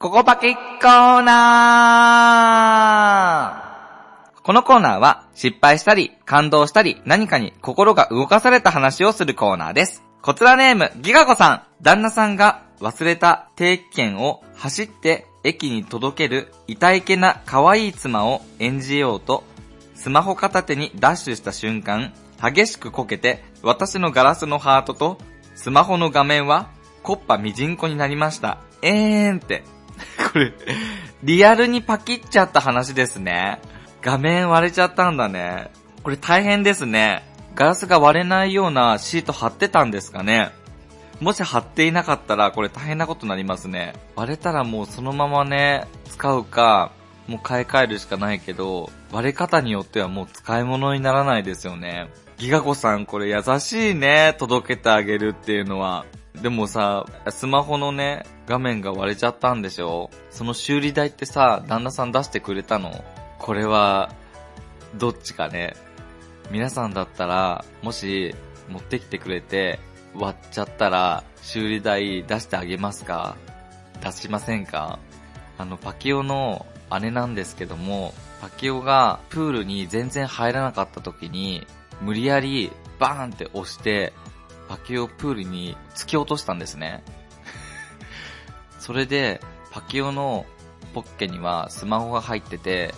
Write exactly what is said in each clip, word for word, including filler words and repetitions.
ここばきコーナー。このコーナーは失敗したり感動したり何かに心が動かされた話をするコーナーです。こちらネームギガ子さん。旦那さんが忘れた定期券を走って駅に届けるいたいけな可愛い妻を演じようとスマホ片手にダッシュした瞬間、激しくこけて私のガラスのハートとスマホの画面はコッパみじんこになりました。えーんってこれリアルにパキっちゃった話ですね。画面割れちゃったんだね。これ大変ですね。ガラスが割れないようなシート貼ってたんですかね。もし貼っていなかったらこれ大変なことになりますね。割れたらもうそのままね使うかもう買い替えるしかないけど、割れ方によってはもう使い物にならないですよね。ギガ子さんこれ優しいね、届けてあげるっていうのは。でもさ、スマホのね画面が割れちゃったんでしょ。その修理代ってさ、旦那さん出してくれたの？これはどっちかね。皆さんだったらもし持ってきてくれて割っちゃったら修理代出してあげますか？出しませんか？あのパキオの姉なんですけども、パキオがプールに全然入らなかった時に無理やりバーンって押してパキオプールに突き落としたんですね。それでパキオのポッケにはスマホが入ってて、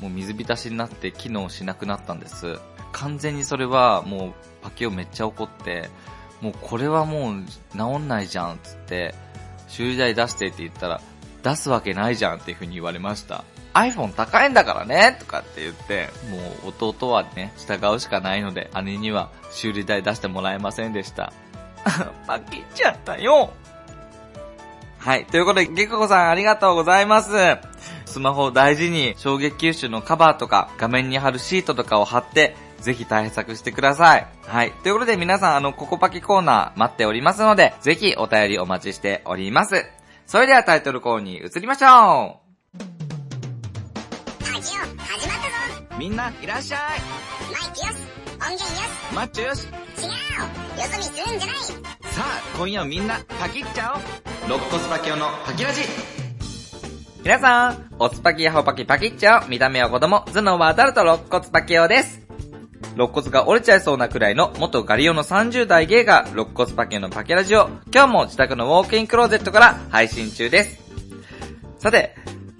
もう水浸しになって機能しなくなったんです。完全にそれはもうパキオめっちゃ怒って、もうこれはもう治んないじゃんっつって、修理代出してって言ったら出すわけないじゃんっていう風に言われました。 iPhone 高いんだからねとかって言って、もう弟はね従うしかないので姉には修理代出してもらえませんでした。パキっちゃったよ。はい、ということでゲココさんありがとうございます。スマホを大事に、衝撃吸収のカバーとか画面に貼るシートとかを貼ってぜひ対策してください。はい。ということで皆さん、あの、ここパキコーナー待っておりますので、ぜひお便りお待ちしております。それではタイトルコールに移りましょう。ラジオ、始まったぞ。みんな、いらっしゃい。マイクよし、音源よし、マッチョよし。違う、よそ見するんじゃない。さあ、今夜みんな、パキっちゃおう。ロッコスパキオのパキラジ。皆さん、おつパキやほパキパキっちゃおう。見た目は子供、頭脳はアダルト、ロッコスパキオです。肋骨が折れちゃいそうなくらいの元ガリオのさんじゅう代ゲイが肋骨パケのパケラジオ、今日も自宅のウォークインクローゼットから配信中です。さて、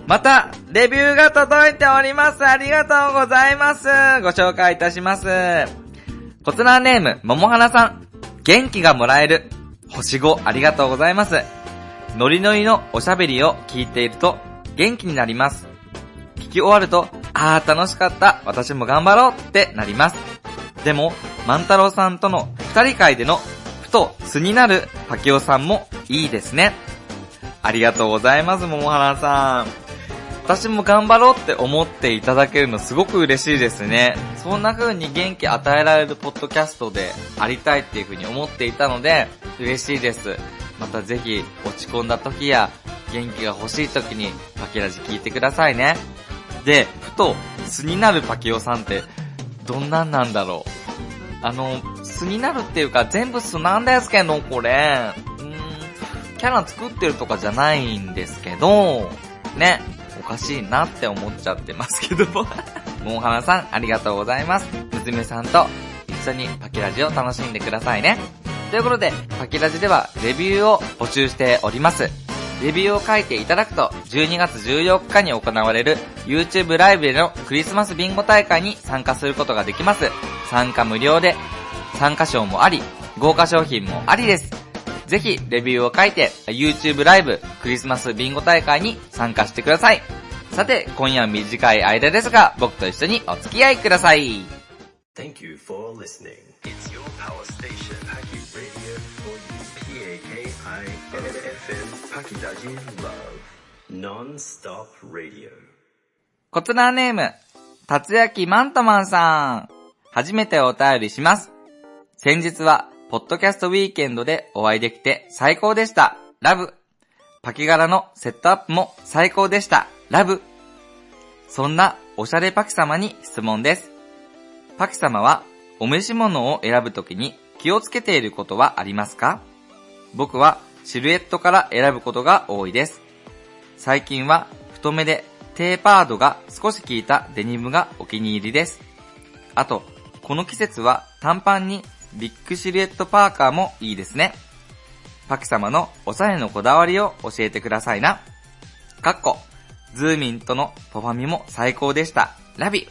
またレビューが届いております。ありがとうございます。ご紹介いたします。こちらネームももはなさん。元気がもらえる星ごありがとうございます。ノリノリのおしゃべりを聞いていると元気になります。聞き終わると、あー楽しかった、私も頑張ろうってなります。でも万太郎さんとの二人会でのふと素になるパキオさんもいいですね。ありがとうございます、桃原さん。私も頑張ろうって思っていただけるのすごく嬉しいですね。そんな風に元気与えられるポッドキャストでありたいっていう風に思っていたので嬉しいです。またぜひ落ち込んだ時や元気が欲しい時にパキラジ聞いてくださいね。で、ふと素になるパキオさんってどんなんなんだろう。あの、素になるっていうか全部素なんですけど、これうーんキャラ作ってるとかじゃないんですけどね、おかしいなって思っちゃってますけどもモンハナさんありがとうございます。娘さんと一緒にパキラジを楽しんでくださいね。ということでパキラジではレビューを募集しております。レビューを書いていただくとじゅうにがつじゅうよっかに行われる YouTube ライブでのクリスマスビンゴ大会に参加することができます。参加無料で参加賞もあり豪華賞品もありです。ぜひレビューを書いて YouTube ライブクリスマスビンゴ大会に参加してください。さて今夜は短い間ですが僕と一緒にお付き合いください。 Thank you for listening. It's your power station, Haki Radio for you. ピーエーケーアイエルエフエム パキラジ Love Non-Stop Radio。 コツナーネーム達焼マントマンさん。初めてお便りします。先日はポッドキャストウィーケンドでお会いできて最高でした。ラブ。パキ柄のセットアップも最高でした。ラブ。そんなおしゃれパキ様に質問です。パキ様はお召し物を選ぶときに気をつけていることはありますか？僕はシルエットから選ぶことが多いです。最近は太めでテーパードが少し効いたデニムがお気に入りです。あと、この季節は短パンにビッグシルエットパーカーもいいですね。パキ様のおしゃれのこだわりを教えてくださいな。かっこ、ズーミンとのポファミも最高でした。ラビ。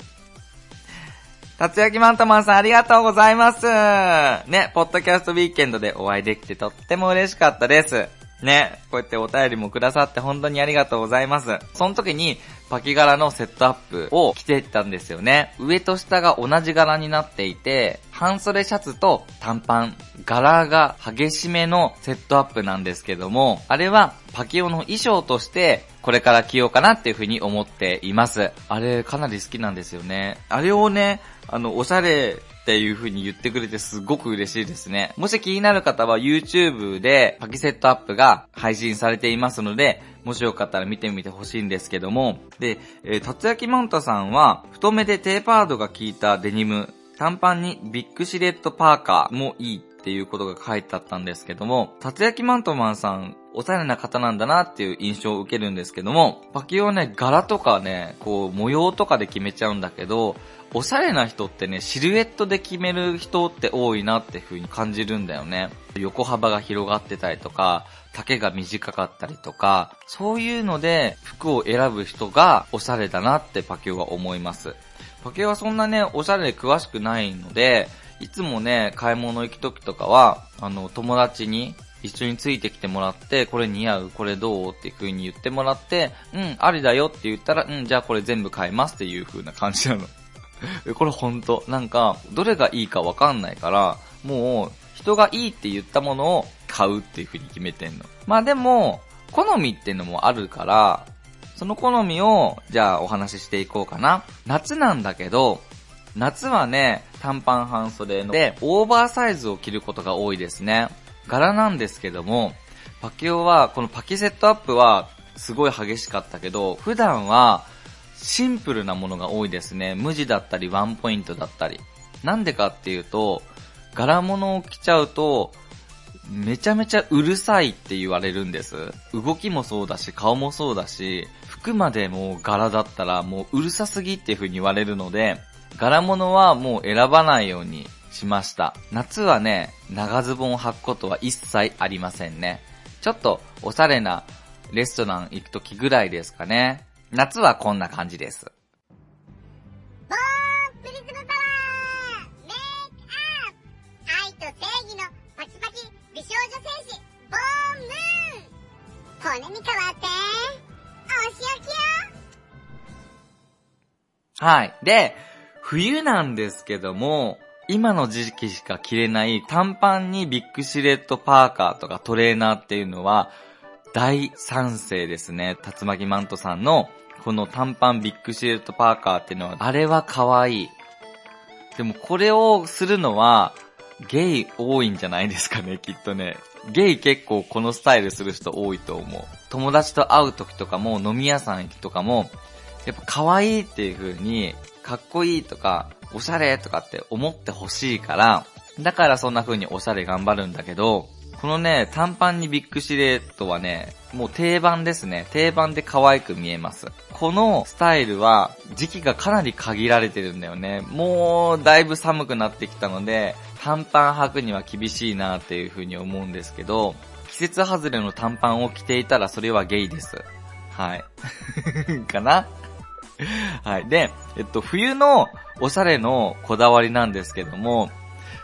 達也きマントマンさんありがとうございます。ね、ポッドキャストウィーケンドでお会いできてとっても嬉しかったです。ね、こうやってお便りもくださって本当にありがとうございます。その時にパキ柄のセットアップを着ていったんですよね。上と下が同じ柄になっていて、半袖シャツと短パン、柄が激しめのセットアップなんですけども、あれはパキオの衣装としてこれから着ようかなっていうふうに思っています。あれかなり好きなんですよね。あれをね、あの、おしゃれっていう風に言ってくれてすごく嬉しいですね。もし気になる方は YouTube でパキセットアップが配信されていますので、もしよかったら見てみてほしいんですけども。で、えー、達也きマンタさんは太めでテーパードが効いたデニム、短パンにビッグシルエットパーカーもいいっていうことが書いてあったんですけども、達也きマントマンさんおしゃれな方なんだなっていう印象を受けるんですけども、パキオはね、柄とかね、こう模様とかで決めちゃうんだけど、おしゃれな人ってね、シルエットで決める人って多いなっていう風に感じるんだよね。横幅が広がってたりとか、丈が短かったりとか、そういうので服を選ぶ人がおしゃれだなってパキオは思います。パキオはそんなね、おしゃれで詳しくないので、いつもね、買い物行く時とかは、あの、友達に一緒についてきてもらって、これ似合う、これどうっていう風に言ってもらって、うん、ありだよって言ったら、うん、じゃあこれ全部買いますっていう風な感じなの。これほんと、なんか、どれがいいかわかんないから、もう、人がいいって言ったものを買うっていう風に決めてんの。まあでも、好みっていうのもあるから、その好みを、じゃあお話ししていこうかな。夏なんだけど、夏はね、短パン半袖ので、オーバーサイズを着ることが多いですね。柄なんですけども、パキオは、このパキセットアップは、すごい激しかったけど、普段は、シンプルなものが多いですね。無地だったり、ワンポイントだったり。なんでかっていうと、柄物を着ちゃうと、めちゃめちゃうるさいって言われるんです。動きもそうだし、顔もそうだし、服までもう柄だったら、もううるさすぎっていう風に言われるので、柄物はもう選ばないようにしました。夏はね、長ズボンを履くことは一切ありませんね。ちょっとおしゃれなレストラン行くときぐらいですかね。夏はこんな感じです。おー、プリズムパワーメイクアップ愛と正義のパキパキ美少女戦士ボーンムーン、これに変わってお仕置きよ。はい。で、冬なんですけども、今の時期しか着れない短パンにビッグシルエットパーカーとかトレーナーっていうのは大賛成ですね。たつまきマントさんのこの短パンビッグシルエットパーカーっていうのは、あれは可愛い。でもこれをするのはゲイ多いんじゃないですかね、きっとね。ゲイ結構このスタイルする人多いと思う。友達と会う時とかも、飲み屋さん行くとかも、やっぱ可愛いっていう風に、かっこいいとかおしゃれとかって思ってほしいから、だからそんな風におしゃれ頑張るんだけど、このね、短パンにビッグシルエットはね、もう定番ですね。定番で可愛く見えます。このスタイルは時期がかなり限られてるんだよね。もうだいぶ寒くなってきたので、短パン履くには厳しいなっていう風に思うんですけど、季節外れの短パンを着ていたらそれはゲイです。はいかなはい。で、えっと、冬のおしゃれのこだわりなんですけども、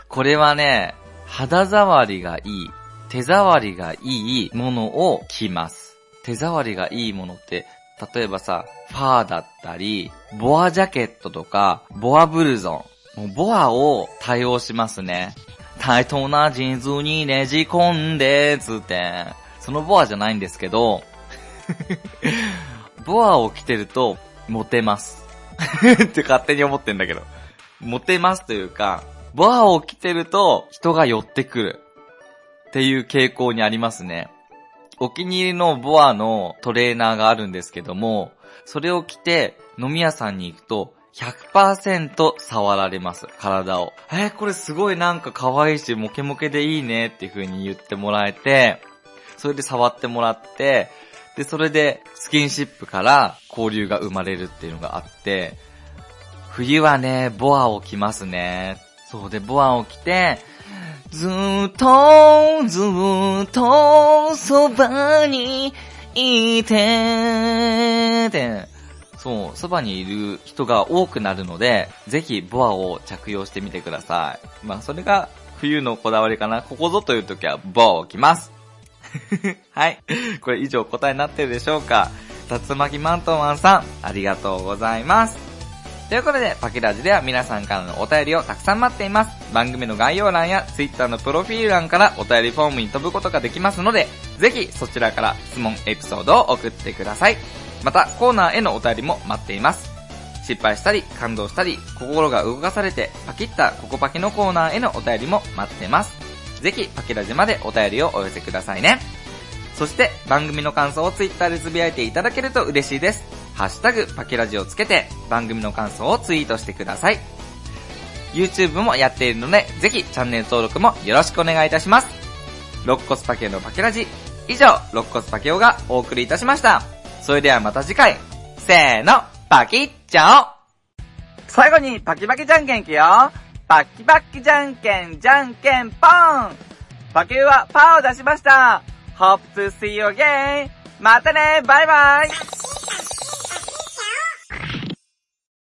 これはね、肌触りがいい、手触りがいいものを着ます。手触りがいいものって、例えばさ、ファーだったり、ボアジャケットとか、ボアブルゾン。もうボアを対応しますね。対等なジーンズにねじ込んで、つって。そのボアじゃないんですけど、ボアを着てると、モテますって勝手に思ってんだけど、モテますというか、ボアを着てると人が寄ってくるっていう傾向にありますね。お気に入りのボアのトレーナーがあるんですけども、それを着て飲み屋さんに行くと ひゃくパーセント 触られます、体を。えー、これすごいなんか可愛いしモケモケでいいねっていう風に言ってもらえて、それで触ってもらって、で、それでスキンシップから交流が生まれるっていうのがあって、冬はね、ボアを着ますね。そうで、ボアを着て、ずーっと、ずーっと、そばにいて、って、そう、そばにいる人が多くなるので、ぜひボアを着用してみてください。まあ、それが冬のこだわりかな。ここぞという時はボアを着ます。はい。これ以上答えになってるでしょうか。竜巻マントマンさん、ありがとうございます。ということで、パキラジでは皆さんからのお便りをたくさん待っています。番組の概要欄や Twitter のプロフィール欄からお便りフォームに飛ぶことができますので、ぜひそちらから質問、エピソードを送ってください。また、コーナーへのお便りも待っています。失敗したり、感動したり、心が動かされて、パキッたココパキのコーナーへのお便りも待ってます。ぜひ、パキラジまでお便りをお寄せくださいね。そして、番組の感想を Twitter でつぶやいていただけると嬉しいです。ハッシュタグパキラジをつけて番組の感想をツイートしてください。 YouTube もやっているので、ぜひチャンネル登録もよろしくお願いいたします。ロッコスパケオのパキラジ、以上ロッコスパケオがお送りいたしました。それではまた次回、せーの、パキッチャオ。最後にパキパキじゃんけんいくよ。パキパキじゃんけん、じゃんけんポン。パキューはパーを出しました。 Hope to see you again。 またね、バイバイ。